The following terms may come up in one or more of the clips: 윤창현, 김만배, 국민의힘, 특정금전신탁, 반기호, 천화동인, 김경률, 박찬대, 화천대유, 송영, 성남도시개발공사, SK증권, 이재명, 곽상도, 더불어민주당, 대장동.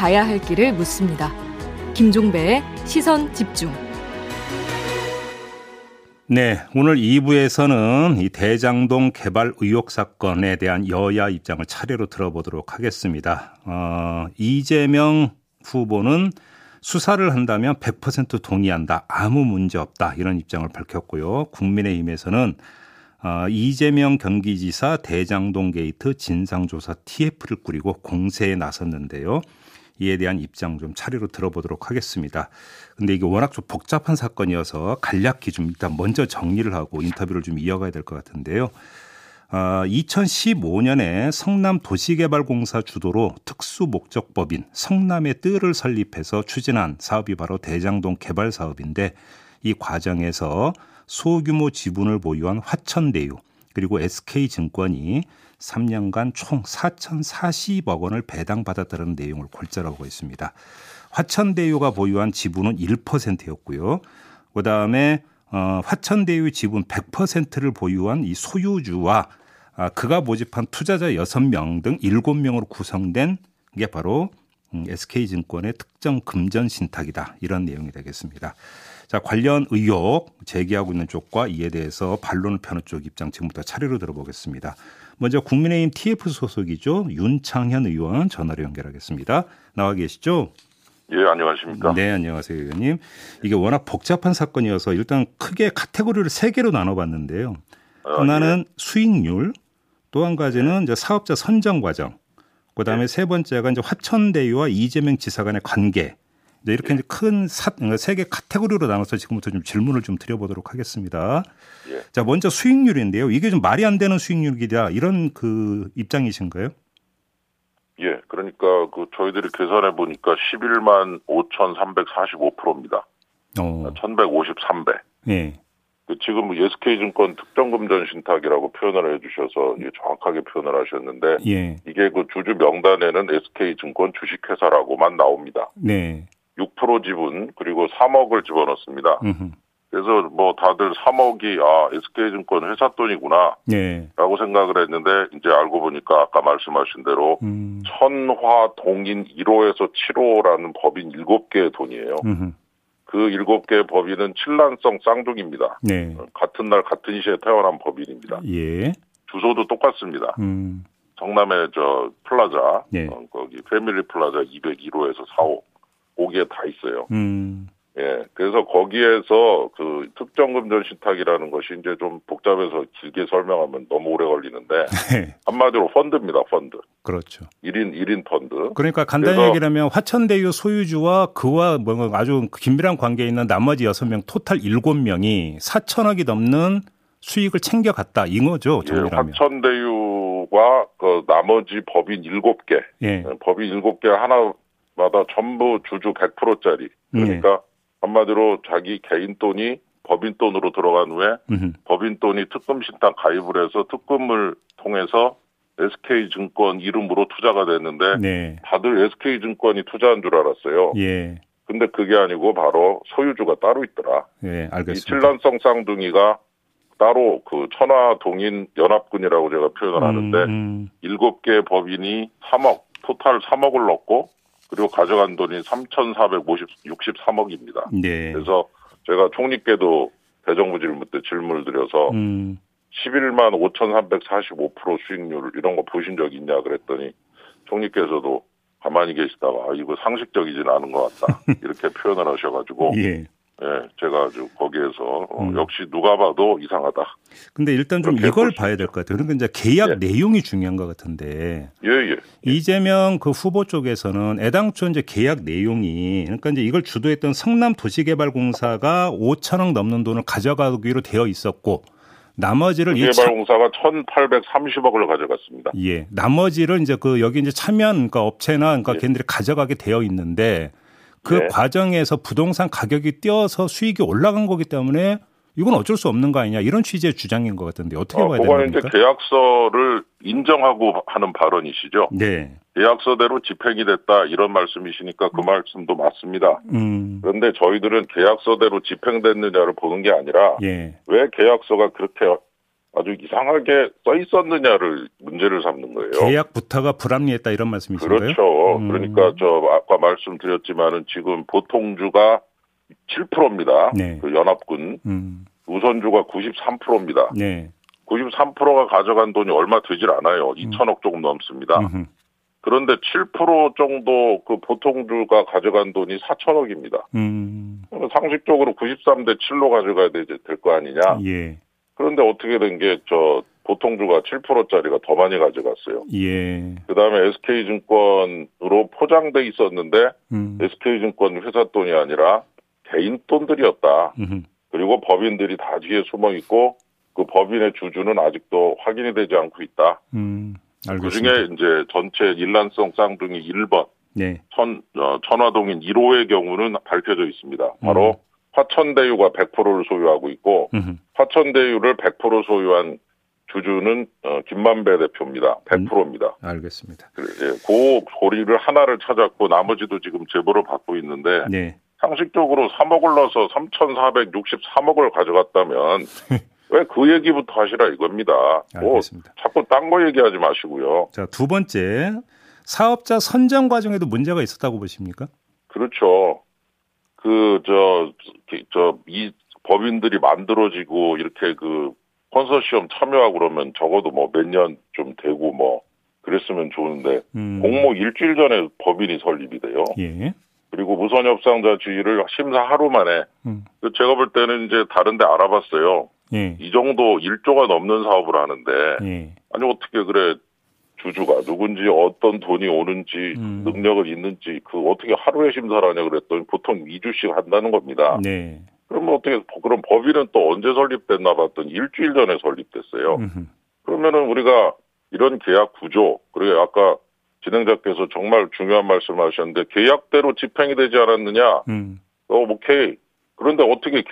가야 할 길을 묻습니다. 김종배의 시선 집중. 네, 오늘 2부에서는 이 대장동 개발 의혹 사건에 대한 여야 입장을 차례로 들어보도록 하겠습니다. 이재명 후보는 수사를 한다면 100% 동의한다. 아무 문제 없다. 이런 입장을 밝혔고요. 국민의힘에서는 이재명 경기지사 대장동 게이트 진상조사 TF를 꾸리고 공세에 나섰는데요. 이에 대한 입장 좀 차례로 들어보도록 하겠습니다. 근데 이게 워낙 좀 복잡한 사건이어서 간략히 좀 일단 먼저 정리를 하고 인터뷰를 좀 이어가야 될 것 같은데요. 2015년에 성남도시개발공사 주도로 특수목적법인 성남의 뜰을 설립해서 추진한 사업이 바로 대장동 개발 사업인데, 이 과정에서 소규모 지분을 보유한 화천대유 그리고 SK증권이 3년간 총 4,040억 원을 배당받았다는 내용을 골자로 하고 있습니다. 화천대유가 보유한 지분은 1%였고요. 그다음에 화천대유 지분 100%를 보유한 이 소유주와 그가 모집한 투자자 6명 등 7명으로 구성된 게 바로 SK증권의 특정 금전신탁이다. 이런 내용이 되겠습니다. 자, 관련 의혹 제기하고 있는 쪽과 이에 대해서 반론을 펴는 쪽 입장 지금부터 차례로 들어보겠습니다. 먼저 국민의힘 TF 소속이죠. 윤창현 의원 전화로 연결하겠습니다. 나와 계시죠? 예, 안녕하십니까. 네, 안녕하세요, 의원님. 이게 워낙 복잡한 사건이어서 일단 크게 카테고리를 3개로 나눠봤는데요. 하나는 수익률, 또 한 가지는 이제 사업자 선정 과정, 그다음에 세 번째가 이제 화천대유와 이재명 지사 간의 관계. 네, 이렇게 이제 큰 3개 카테고리로 나눠서 지금부터 좀 질문을 좀 드려보도록 하겠습니다. 예. 자, 먼저 수익률인데요. 이게 좀 말이 안 되는 수익률이다, 이런 그 입장이신가요? 예, 그러니까 그 저희들이 계산해 보니까 11만 5,345%입니다. 1,153배. 예. 그 지금 SK증권 특정금전신탁이라고 표현을 해주셔서 정확하게 표현을 하셨는데, 예, 이게 그 주주 명단에는 SK증권 주식회사라고만 나옵니다. 네. 6% 지분 그리고 3억을 집어넣습니다. 그래서 뭐 다들 3억이 SK증권 회사 돈이구나, 네, 라고 생각을 했는데 이제 알고 보니까 아까 말씀하신 대로 천화동인 1호에서 7호라는 법인 7개의 돈이에요. 그 7개의 법인은 친란성 쌍둥이입니다. 네. 같은 날 같은 시에 태어난 법인입니다. 예. 주소도 똑같습니다. 성남의 저 플라자, 예, 거기 패밀리 플라자 201호에서 4호. 거기에 다 있어요. 예, 그래서 거기에서 그 특정금전신탁이라는 것이 이제 좀 복잡해서 길게 설명하면 너무 오래 걸리는데, 네, 한마디로 펀드입니다, 펀드. 그렇죠. 1인 펀드. 그러니까 간단히 얘기하면 화천대유 소유주와 그와 뭐 아주 긴밀한 관계에 있는 나머지 6명, 토탈 7명이 4천억이 넘는 수익을 챙겨갔다, 이거죠, 정리라면. 예, 화천대유와 그 나머지 법인 7개, 예, 법인 7개 하나마다 전부 주주 100%짜리. 그러니까, 예, 한마디로 자기 개인 돈이 법인 돈으로 들어간 후에 법인 돈이 특금신탁 가입을 해서 특금을 통해서 SK증권 이름으로 투자가 됐는데, 네, 다들 SK증권이 투자한 줄 알았어요. 예. 근데 그게 아니고 바로 소유주가 따로 있더라. 예, 알겠습니다. 이 친란성 쌍둥이가 따로 그 천화동인 연합군이라고 제가 표현을 하는데 7개의 법인이 3억, 토탈 3억을 넣고 그리고 가져간 돈이 3,463억입니다. 네. 그래서 제가 총리께도 대정부 질문 때 질문을 드려서 11만 5,345% 수익률 이런 거 보신 적 있냐 그랬더니 총리께서도 가만히 계시다가 이거 상식적이진 않은 것 같다, 이렇게 표현을 하셔가지고 예. 예, 제가 아주 거기에서 역시 누가 봐도 이상하다. 근데 일단 좀 이걸 봐야 될 것 같아요. 그러니까 이제 계약, 예, 내용이 중요한 것 같은데. 예, 예. 이재명 그 후보 쪽에서는 애당초 이제 계약 내용이, 그러니까 이제 이걸 주도했던 성남도시개발공사가 5천억 넘는 돈을 가져가기로 되어 있었고, 나머지를 도시개발공사가 1,830억을 가져갔습니다. 예. 나머지를 이제 그 여기 이제 참여한 그러니까 업체나 그러니까, 예, 걔네들이 가져가게 되어 있는데, 그, 네, 과정에서 부동산 가격이 뛰어서 수익이 올라간 거기 때문에 이건 어쩔 수 없는 거 아니냐, 이런 취지의 주장인 것 같은데 어떻게 봐야 되는 겁니까? 이제 계약서를 인정하고 하는 발언이시죠. 네. 계약서대로 집행이 됐다, 이런 말씀이시니까 그 말씀도 맞습니다. 그런데 저희들은 계약서대로 집행됐느냐를 보는 게 아니라, 예, 왜 계약서가 그렇게 아주 이상하게 써 있었느냐를 문제를 삼는 거예요. 계약 부타가 불합리했다 이런 말씀이신가요? 그렇죠. 그러니까 저 아까 말씀드렸지만은 지금 보통주가 7%입니다. 네. 그 연합군 우선주가 93%입니다. 네. 93%가 가져간 돈이 얼마 되질 않아요. 2천억 조금 넘습니다. 그런데 7% 정도 그 보통주가 가져간 돈이 4천억입니다. 상식적으로 93대 7로 가져가야 될 거 아니냐. 예. 그런데 어떻게 된 게 저 보통주가 7%짜리가 더 많이 가져갔어요. 예. 그다음에 SK증권으로 포장돼 있었는데 SK증권 회사 돈이 아니라 개인 돈들이었다. 그리고 법인들이 다 뒤에 숨어 있고 그 법인의 주주는 아직도 확인이 되지 않고 있다. 알겠습니다. 그중에 이제 전체 일란성 쌍둥이 1번 네. 천화동인 1호의 경우는 밝혀져 있습니다. 바로 화천대유가 100%를 소유하고 있고 화천대유를 100% 소유한 주주는 김만배 대표입니다. 100%입니다. 알겠습니다. 그 고리를 하나를 찾았고 나머지도 지금 제보를 받고 있는데 네. 상식적으로 3억을 넣어서 3,463억을 가져갔다면 왜 그 얘기부터 하시라 이겁니다. 알겠습니다. 자꾸 딴 거 얘기하지 마시고요. 자, 두 번째, 사업자 선정 과정에도 문제가 있었다고 보십니까? 그렇죠. 이 법인들이 만들어지고 이렇게 그 컨소시엄 참여하고 그러면 적어도 뭐 몇 년 좀 되고 뭐 그랬으면 좋은데 공모 일주일 전에 법인이 설립이 돼요. 예. 그리고 무선 협상자 지위를 심사 하루 만에 제가 볼 때는 이제 다른 데 알아봤어요. 예. 이 정도 1조가 넘는 사업을 하는데 예. 아니 어떻게 그래 주주가 누군지 어떤 돈이 오는지 능력을 있는지 그 어떻게 하루에 심사를 하냐 그랬더니 보통 2주씩 한다는 겁니다. 네. 그러면 어떻게 그럼 법인은 또 언제 설립됐나 봤더니 일주일 전에 설립됐어요. 그러면은 우리가 이런 계약 구조 그리고 아까 진행자께서 정말 중요한 말씀하셨는데 계약대로 집행이 되지 않았느냐? 오케이. 그런데 어떻게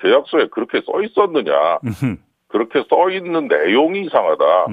계약서에 그렇게 써 있었느냐? 그렇게 써 있는 내용이 이상하다.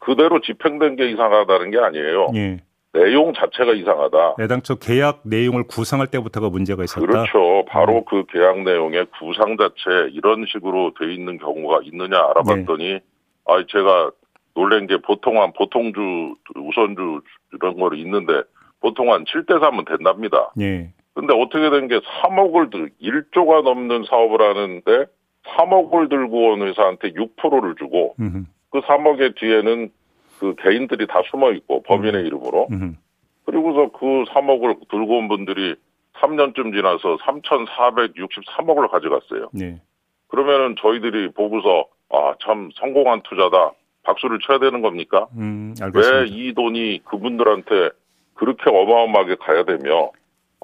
그대로 집행된 게 이상하다는 게 아니에요. 예. 내용 자체가 이상하다. 애당초 계약 내용을 구상할 때부터가 문제가 있었다. 그렇죠. 바로 그 계약 내용의 구상 자체 이런 식으로 돼 있는 경우가 있느냐 알아봤더니 네. 아 제가 놀란 게 보통주 우선주 이런 거 있는데 보통 한 7대 3은 된답니다. 예. 근데 어떻게 된 게 1조가 넘는 사업을 하는데 3억을 들고 온 회사한테 6%를 주고 그 3억의 뒤에는 그 개인들이 다 숨어 있고 법인의 이름으로 그리고서 그 3억을 들고 온 분들이 3년쯤 지나서 3,463억을 가져갔어요. 네. 그러면은 저희들이 보고서 아, 참 성공한 투자다 박수를 쳐야 되는 겁니까? 왜 이 돈이 그분들한테 그렇게 어마어마하게 가야 되며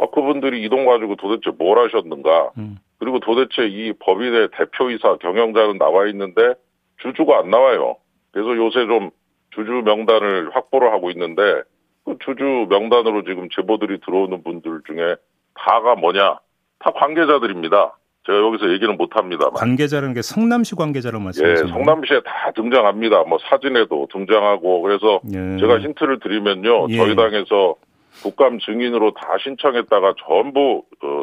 아, 그분들이 이 돈 가지고 도대체 뭘 하셨는가? 그리고 도대체 이 법인의 대표이사 경영자는 나와 있는데 주주가 안 나와요. 그래서 요새 좀 주주 명단을 확보를 하고 있는데 그 주주 명단으로 지금 제보들이 들어오는 분들 중에 다가 뭐냐? 다 관계자들입니다. 제가 여기서 얘기는 못합니다만. 관계자라는 게 성남시 관계자로 말씀하시는 예, 성남시에 다 등장합니다. 뭐 사진에도 등장하고 그래서 예. 제가 힌트를 드리면요. 예. 저희 당에서 국감 증인으로 다 신청했다가 전부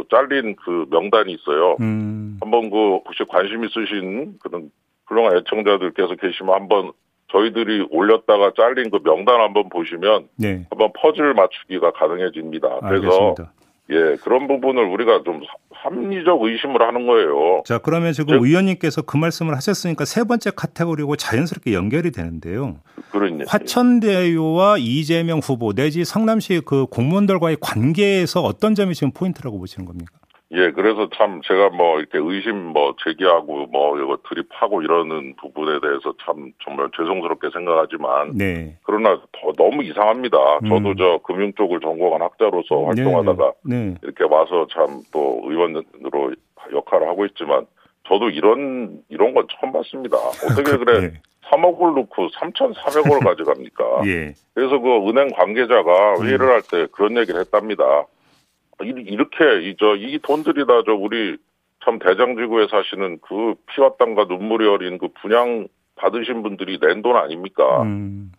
잘린 그 명단이 있어요. 한번 그 혹시 관심 있으신 그런 훌륭한 애청자들께서 계시면 한번 저희들이 올렸다가 잘린 그 명단 한번 보시면 네. 한번 퍼즐 맞추기가 가능해집니다. 그래서 알겠습니다. 예 그런 부분을 우리가 좀 합리적 의심을 하는 거예요. 자 그러면 지금 의원님께서 그 말씀을 하셨으니까 세 번째 카테고리고 자연스럽게 연결이 되는데요. 그렇네요. 화천대유와 이재명 후보 내지 성남시 그 공무원들과의 관계에서 어떤 점이 지금 포인트라고 보시는 겁니까? 예, 그래서 참 제가 뭐 이렇게 의심 뭐 제기하고 뭐 이거 드립하고 이러는 부분에 대해서 참 정말 죄송스럽게 생각하지만. 네. 그러나 너무 이상합니다. 저도 저 금융 쪽을 전공한 학자로서 활동하다가. 네. 이렇게 와서 참 또 의원으로 역할을 하고 있지만 저도 이런 건 처음 봤습니다. 어떻게 그래. 네. 3억을 놓고 3,400억을 가져갑니까? 예. 그래서 그 은행 관계자가 회의를 할 때 그런 얘기를 했답니다. 이렇게 이 돈들이 다 저 우리 참 대장지구에 사시는 그 피와 땀과 눈물이 어린 그 분양 받으신 분들이 낸 돈 아닙니까?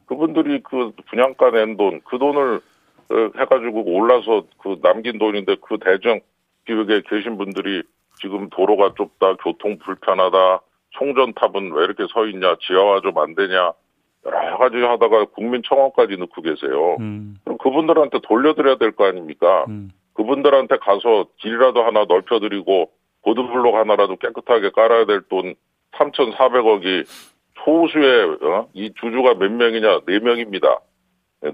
그분들이 그 분양가 낸 돈, 그 돈을 해가지고 올라서 그 남긴 돈인데 그 대장 지역에 계신 분들이 지금 도로가 좁다, 교통 불편하다, 총전탑은 왜 이렇게 서 있냐, 지하화 좀 안 되냐, 여러 가지 하다가 국민청원까지 넣고 계세요. 그럼 그분들한테 돌려드려야 될 거 아닙니까? 그분들한테 가서 길이라도 하나 넓혀드리고 보드블록 하나라도 깨끗하게 깔아야 될 돈 3,400억이 소수의 이 주주가 몇 명이냐, 4명입니다.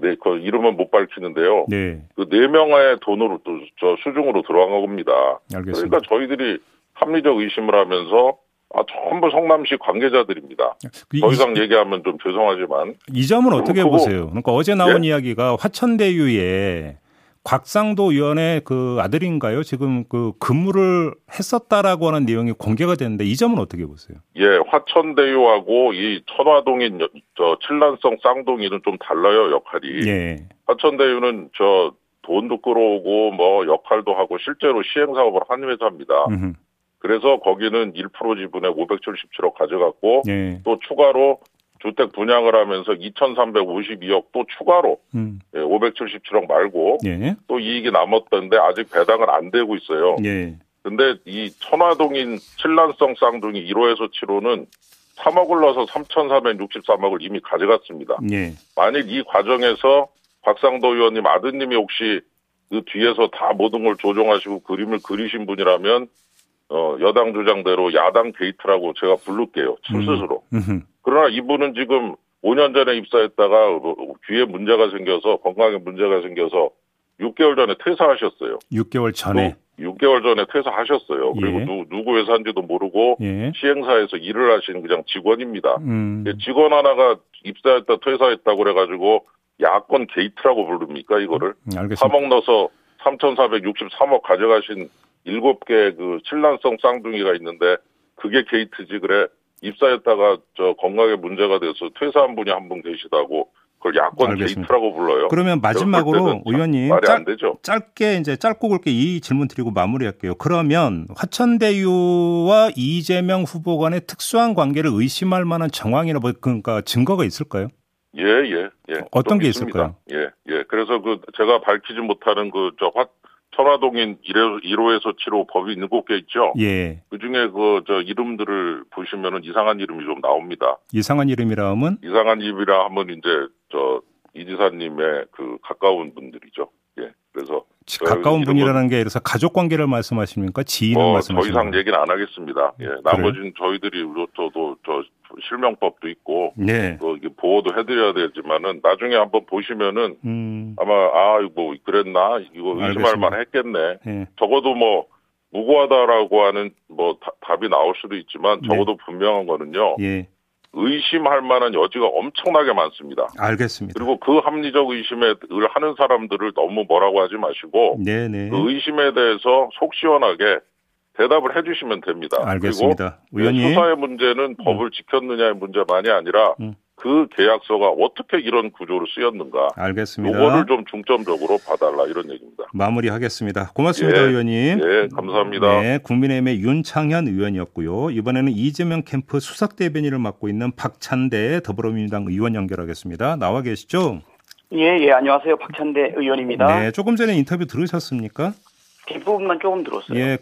네, 그 이름은 못 밝히는데요. 네. 그 4명의 돈으로 또 저 수중으로 들어간 겁니다. 알겠습니다. 그러니까 저희들이 합리적 의심을 하면서 전부 성남시 관계자들입니다. 더 이상 얘기하면 좀 죄송하지만 이 점은 어떻게 보세요? 그러니까 어제 나온 이야기가 화천대유의 곽상도 의원의 그 아들인가요? 지금 그 근무를 했었다라고 하는 내용이 공개가 됐는데 이 점은 어떻게 보세요? 예, 화천대유하고 이 천화동인 저 친란성 쌍둥이는 좀 달라요, 역할이. 예. 화천대유는 저 돈도 끌어오고 뭐 역할도 하고 실제로 시행 사업을 한 회사입니다. 음흠. 그래서 거기는 1% 지분에 577억 가져갔고 예. 또 추가로 주택 분양을 하면서 2,352억 또 추가로 577억 말고 예. 또 이익이 남았던데 아직 배당은 안 되고 있어요. 그런데 예. 이 천화동인 친란성 쌍둥이 1호에서 7호는 3억을 넣어서 3,463억을 이미 가져갔습니다. 예. 만일 이 과정에서 곽상도 의원님 아드님이 혹시 그 뒤에서 다 모든 걸 조종하시고 그림을 그리신 분이라면 여당 주장대로 야당 게이트라고 제가 부를게요. 스스로. 그러나 이분은 지금 5년 전에 입사했다가 귀에 문제가 생겨서 건강에 문제가 생겨서 6개월 전에 퇴사하셨어요. 6개월 전에? 6개월 전에 퇴사하셨어요. 그리고 예. 누구 회사인지도 모르고 예. 시행사에서 일을 하시는 그냥 직원입니다. 직원 하나가 입사했다 퇴사했다고 그래가지고 야권 게이트라고 부릅니까 이거를? 3억 넣어서 3,463억 가져가신 7개 그 신란성 쌍둥이가 있는데 그게 게이트지 그래. 입사했다가 저 건강에 문제가 돼서 퇴사한 분이 한 분 계시다고 그걸 야권 알겠습니다. 게이트라고 불러요. 그러면 마지막으로 의원님 짧게 이제 짧고 굵게 이 질문 드리고 마무리할게요. 그러면 화천대유와 이재명 후보 간의 특수한 관계를 의심할 만한 정황이나 뭐 그러니까 증거가 있을까요? 예. 어떤 게 있습니다. 있을까요? 예. 그래서 그 제가 밝히지 못하는 그 저 천화동인 1호에서 7호 법이 7개 있죠. 예. 그중에 그 이름들을 보시면은 이상한 이름이 좀 나옵니다. 이상한 이름이라 하면 이제 저 이 지사님의 그 가까운 분들이죠. 예. 그래서 가까운 분이라는 게 그래서 가족 관계를 말씀하십니까? 지인을 말씀하십니까? 더 이상 얘기는 안 하겠습니다. 예. 나머지는 저희들이 로또도 저 실명법도 있고 네. 또 이게 보호도 해드려야 되지만은 나중에 한번 보시면은 아마 이거 그랬나 이거 의심할만 했겠네. 네. 적어도 뭐 무고하다라고 하는 뭐 답이 나올 수도 있지만 적어도 네. 분명한 거는요. 예. 의심할 만한 여지가 엄청나게 많습니다. 알겠습니다. 그리고 그 합리적 의심을 하는 사람들을 너무 뭐라고 하지 마시고 네네. 그 의심에 대해서 속 시원하게 대답을 해주시면 됩니다. 알겠습니다. 그리고 수사의 문제는 법을 지켰느냐의 문제만이 아니라 그 계약서가 어떻게 이런 구조로 쓰였는가. 알겠습니다. 이거를 좀 중점적으로 봐달라 이런 얘기입니다. 마무리하겠습니다. 고맙습니다, 예, 의원님. 예, 감사합니다. 네, 국민의힘의 윤창현 의원이었고요. 이번에는 이재명 캠프 수석대변인을 맡고 있는 박찬대 더불어민주당 의원 연결하겠습니다. 나와 계시죠? 예, 안녕하세요. 박찬대 의원입니다. 네, 조금 전에 인터뷰 들으셨습니까? 뒷부분만 조금 들었어요. 예,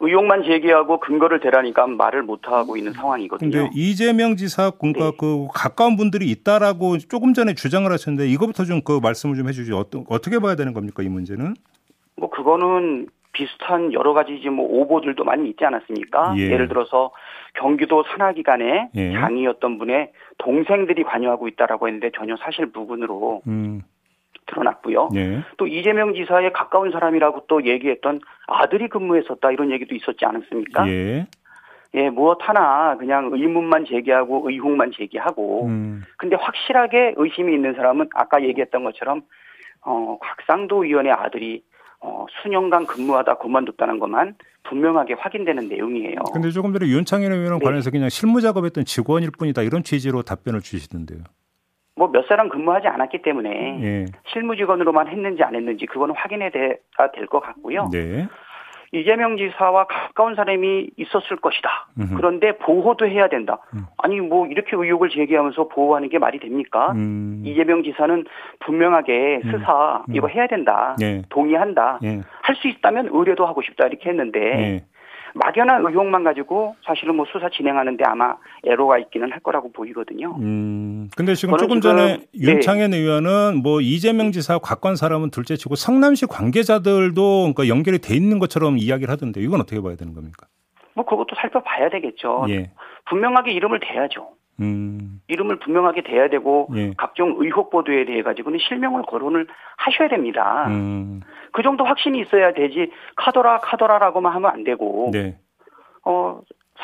의혹만 제기하고 근거를 대라니까 말을 못하고 있는 상황이거든요. 그런데 이재명 지사 그러니까 네. 그 가까운 분들이 있다라고 조금 전에 주장을 하셨는데 이거부터 좀 그 말씀을 좀 해주시죠. 어떻게 봐야 되는 겁니까 이 문제는? 뭐 그거는 비슷한 여러 가지 이제 뭐 오보들도 많이 있지 않았습니까? 예. 예를 들어서 경기도 산하기관에 예. 장이었던 분의 동생들이 관여하고 있다라고 했는데 전혀 사실 무근으로. 드러났고요. 네. 또 이재명 지사의 가까운 사람이라고 또 얘기했던 아들이 근무했었다 이런 얘기도 있었지 않았습니까? 예, 무엇 하나 그냥 의문만 제기하고 의혹만 제기하고 근데 확실하게 의심이 있는 사람은 아까 얘기했던 것처럼 곽상도 의원의 아들이 수년간 근무하다 그만뒀다는 것만 분명하게 확인되는 내용이에요. 그런데 조금 전에 윤창현 의원이랑 네. 관련해서 그냥 실무 작업했던 직원일 뿐이다 이런 취지로 답변을 주시던데요. 뭐 몇 사람 근무하지 않았기 때문에 예. 실무 직원으로만 했는지 안 했는지 그거는 확인해야 될 것 같고요. 네. 이재명 지사와 가까운 사람이 있었을 것이다. 그런데 보호도 해야 된다. 아니 뭐 이렇게 의혹을 제기하면서 보호하는 게 말이 됩니까? 이재명 지사는 분명하게 수사 이거 해야 된다. 예. 동의한다. 예. 할 수 있다면 의뢰도 하고 싶다 이렇게 했는데 예. 막연한 의혹만 가지고 사실은 뭐 수사 진행하는데 아마 애로가 있기는 할 거라고 보이거든요. 근데 지금 조금 전에 윤창현 의원은 뭐 이재명 지사 곽관 사람은 둘째치고 성남시 관계자들도 그러니까 연결이 돼 있는 것처럼 이야기를 하던데 이건 어떻게 봐야 되는 겁니까? 뭐 그것도 살펴봐야 되겠죠. 예. 분명하게 이름을 대야죠. 이름을 분명하게 대야 되고 예. 각종 의혹 보도에 대해 가지고는 실명을 거론을 하셔야 됩니다. 그 정도 확신이 있어야 되지 카더라라고만 하면 안 되고 네.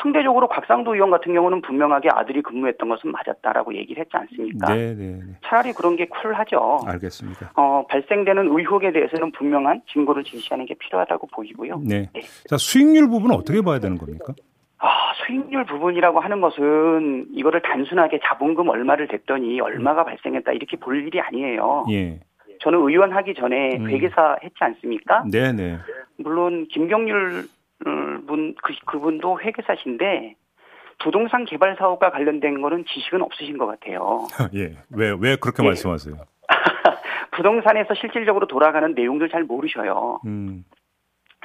상대적으로 곽상도 의원 같은 경우는 분명하게 아들이 근무했던 것은 맞았다라고 얘기를 했지 않습니까? 네네. 차라리 그런 게 쿨하죠. 알겠습니다. 발생되는 의혹에 대해서는 분명한 증거를 제시하는 게 필요하다고 보이고요. 네. 네. 자, 수익률 부분은 어떻게 봐야 되는 겁니까? 수익률 부분이라고 하는 것은 이거를 단순하게 자본금 얼마를 댔더니 얼마가 발생했다 이렇게 볼 일이 아니에요. 예. 저는 의원 하기 전에 회계사 했지 않습니까? 네네. 물론 김경률 분 그분도 회계사신데 부동산 개발 사업과 관련된 거는 지식은 없으신 것 같아요. 예. 왜 그렇게 예. 말씀하세요? 부동산에서 실질적으로 돌아가는 내용들 잘 모르셔요.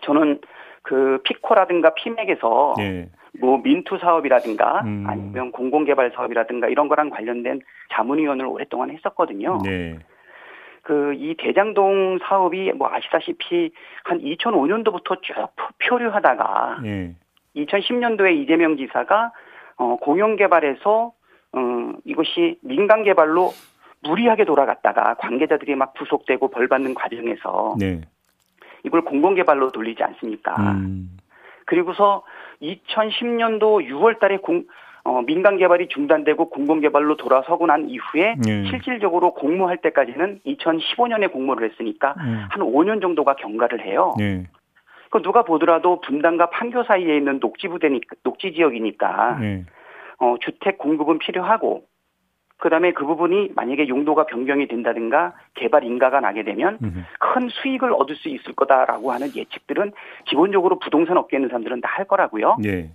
저는 그 피코라든가 피맥에서 예. 뭐 민투 사업이라든가 아니면 공공개발 사업이라든가 이런 거랑 관련된 자문위원을 오랫동안 했었거든요. 네. 그 이 대장동 사업이 뭐 아시다시피 한 2005년도부터 쭉 표류하다가 네. 2010년도에 이재명 지사가 공영개발에서 이것이 민간개발로 무리하게 돌아갔다가 관계자들이 막 구속되고 벌받는 과정에서 네. 이걸 공공개발로 돌리지 않습니까? 그리고서 2010년도 6월 달에 민간 개발이 중단되고 공공 개발로 돌아서고 난 이후에 네. 실질적으로 공모할 때까지는 2015년에 공모를 했으니까 한 5년 정도가 경과를 해요. 네. 그 누가 보더라도 분당과 판교 사이에 있는 녹지 지역이니까 네. 주택 공급은 필요하고 그다음에 그 부분이 만약에 용도가 변경이 된다든가 개발 인가가 나게 되면 큰 수익을 얻을 수 있을 거다라고 하는 예측들은 기본적으로 부동산 업계에 있는 사람들은 다 할 거라고요. 네.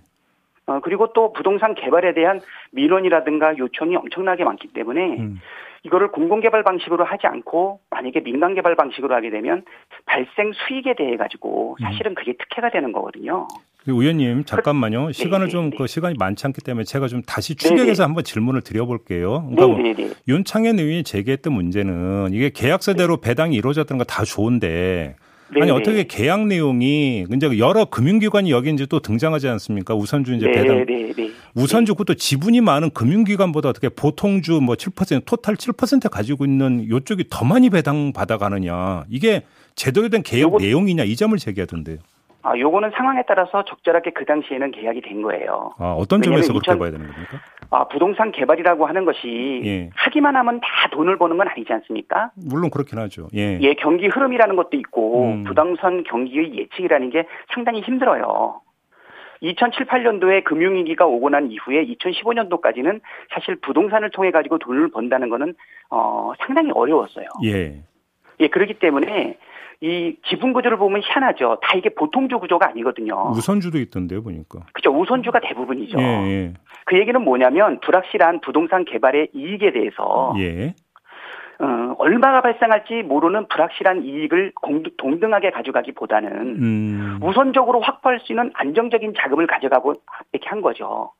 그리고 또 부동산 개발에 대한 민원이라든가 요청이 엄청나게 많기 때문에 이거를 공공개발 방식으로 하지 않고 만약에 민간개발 방식으로 하게 되면 발생 수익에 대해 가지고 사실은 그게 특혜가 되는 거거든요. 의원님 잠깐만요. 시간을 좀 그 시간이 많지 않기 때문에 제가 좀 다시 추격해서 한번 질문을 드려볼게요. 그러니까 뭐 윤창현 의원이 제기했던 문제는 이게 계약서대로 배당이 이루어졌던 거 다 좋은데 아니 어떻게 계약 내용이 이제 여러 금융기관이 여기 이제 또 등장하지 않습니까? 우선주 이제 배당 우선주고 또 지분이 많은 금융기관보다 어떻게 보통주 뭐 7% 토탈 7% 가지고 있는 요쪽이 더 많이 배당 받아가느냐 이게 제대로 된 계약 내용이냐 이 점을 제기하던데요. 요거는 상황에 따라서 적절하게 그 당시에는 계약이 된 거예요. 어떤 점에서 그렇게 봐야 되는 겁니까? 부동산 개발이라고 하는 것이 예. 하기만 하면 다 돈을 버는 건 아니지 않습니까? 물론 그렇긴 하죠. 예, 예 경기 흐름이라는 것도 있고 부동산 경기의 예측이라는 게 상당히 힘들어요. 2007, 8년도에 금융위기가 오고 난 이후에 2015년도까지는 사실 부동산을 통해 가지고 돈을 번다는 거는 상당히 어려웠어요. 예. 예, 그렇기 때문에 이 지분 구조를 보면 희한하죠. 다 이게 보통주 구조가 아니거든요. 우선주도 있던데요, 보니까. 그렇죠. 우선주가 대부분이죠. 예, 예. 그 얘기는 뭐냐면 불확실한 부동산 개발의 이익에 대해서 예. 얼마가 발생할지 모르는 불확실한 이익을 동등하게 가져가기보다는 우선적으로 확보할 수 있는 안정적인 자금을 가져가고 이렇게 한 거죠.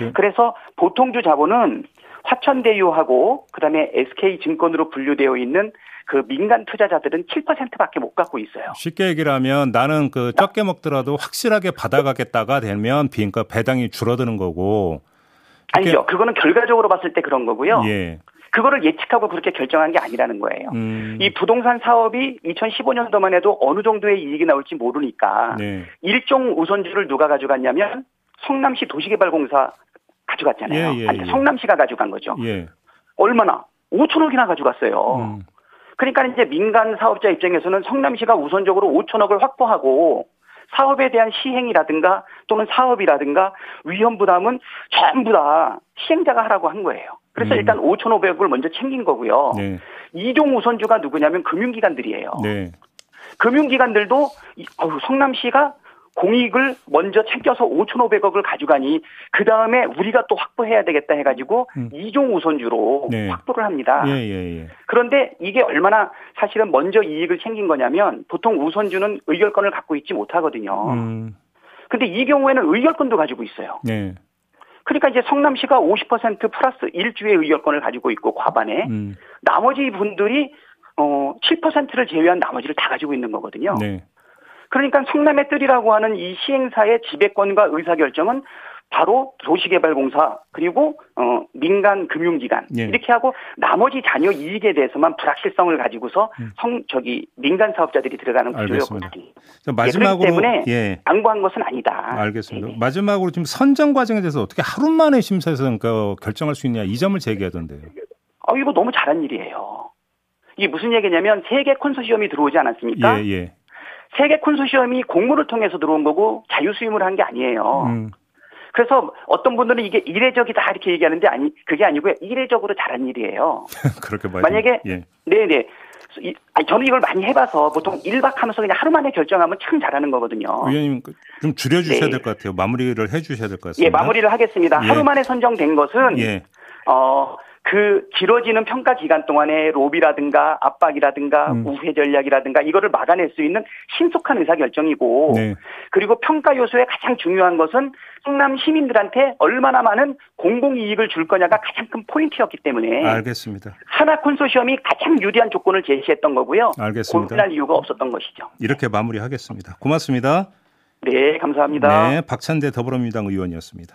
예. 그래서 보통주 자본은 화천대유하고 그다음에 SK증권으로 분류되어 있는 그 민간 투자자들은 7%밖에 못 갖고 있어요. 쉽게 얘기를 하면 나는 그 적게 먹더라도 확실하게 받아가겠다가 되면 그러니까 배당이 줄어드는 거고. 아니죠. 그거는 결과적으로 봤을 때 그런 거고요. 예. 그거를 예측하고 그렇게 결정한 게 아니라는 거예요. 이 부동산 사업이 2015년도만 해도 어느 정도의 이익이 나올지 모르니까 네. 일종 우선주를 누가 가져갔냐면 성남시 도시개발공사 가져갔잖아요. 예, 예, 아니, 예. 성남시가 가져간 거죠. 예. 얼마나? 5천억이나 가져갔어요. 그러니까 이제 민간 사업자 입장에서는 성남시가 우선적으로 5천억을 확보하고 사업에 대한 시행이라든가 또는 사업이라든가 위험 부담은 전부 다 시행자가 하라고 한 거예요. 그래서 일단 5,500억을 먼저 챙긴 거고요. 네. 2종 우선주가 누구냐면 금융기관들이에요. 네. 금융기관들도 성남시가 공익을 먼저 챙겨서 5,500억을 가져가니 그 다음에 우리가 또 확보해야 되겠다 해가지고 2종 우선주로 네. 확보를 합니다. 예, 예, 예. 그런데 이게 얼마나 사실은 먼저 이익을 챙긴 거냐면 보통 우선주는 의결권을 갖고 있지 못하거든요. 근데 이 경우에는 의결권도 가지고 있어요. 네. 그러니까 이제 성남시가 50% 플러스 1주의 의결권을 가지고 있고 과반에 나머지 분들이 7%를 제외한 나머지를 다 가지고 있는 거거든요. 네. 그러니까 성남의 뜰이라고 하는 이 시행사의 지배권과 의사결정은 바로 도시개발공사 그리고 민간 금융기관 예. 이렇게 하고 나머지 잔여 이익에 대해서만 불확실성을 가지고서 민간 사업자들이 들어가는 구조였거든요. 마지막으로 예, 때문에 예. 양보한 것은 아니다. 알겠습니다. 네네. 마지막으로 지금 선정 과정에 대해서 어떻게 하루 만에 심사해서 그러니까 결정할 수 있냐 이 점을 제기하던데요. 이거 너무 잘한 일이에요. 이게 무슨 얘기냐면 세계 콘소시엄이 들어오지 않았습니까? 예, 예. 세계 콘소시엄이 공모를 통해서 들어온 거고 자유수임을 한 게 아니에요. 그래서 어떤 분들은 이게 이례적이다 이렇게 얘기하는데 그게 아니고요. 이례적으로 잘한 일이에요. 그렇게 봐요. 만약에 예. 네네. 저는 이걸 많이 해봐서 보통 1박 하면서 그냥 하루 만에 결정하면 참 잘하는 거거든요. 의원님 좀 줄여주셔야 네. 될 것 같아요. 마무리를 해주셔야 될 것 같습니다. 예, 마무리를 하겠습니다. 예. 하루 만에 선정된 것은 예. 그 길어지는 평가 기간 동안에 로비라든가 압박이라든가 우회 전략이라든가 이거를 막아낼 수 있는 신속한 의사결정이고 네. 그리고 평가 요소의 가장 중요한 것은 성남 시민들한테 얼마나 많은 공공이익을 줄 거냐가 가장 큰 포인트였기 때문에 알겠습니다. 하나 콘소시엄이 가장 유리한 조건을 제시했던 거고요. 알겠습니다. 고민할 이유가 없었던 것이죠. 이렇게 마무리하겠습니다. 고맙습니다. 네, 감사합니다. 네, 박찬대 더불어민주당 의원이었습니다.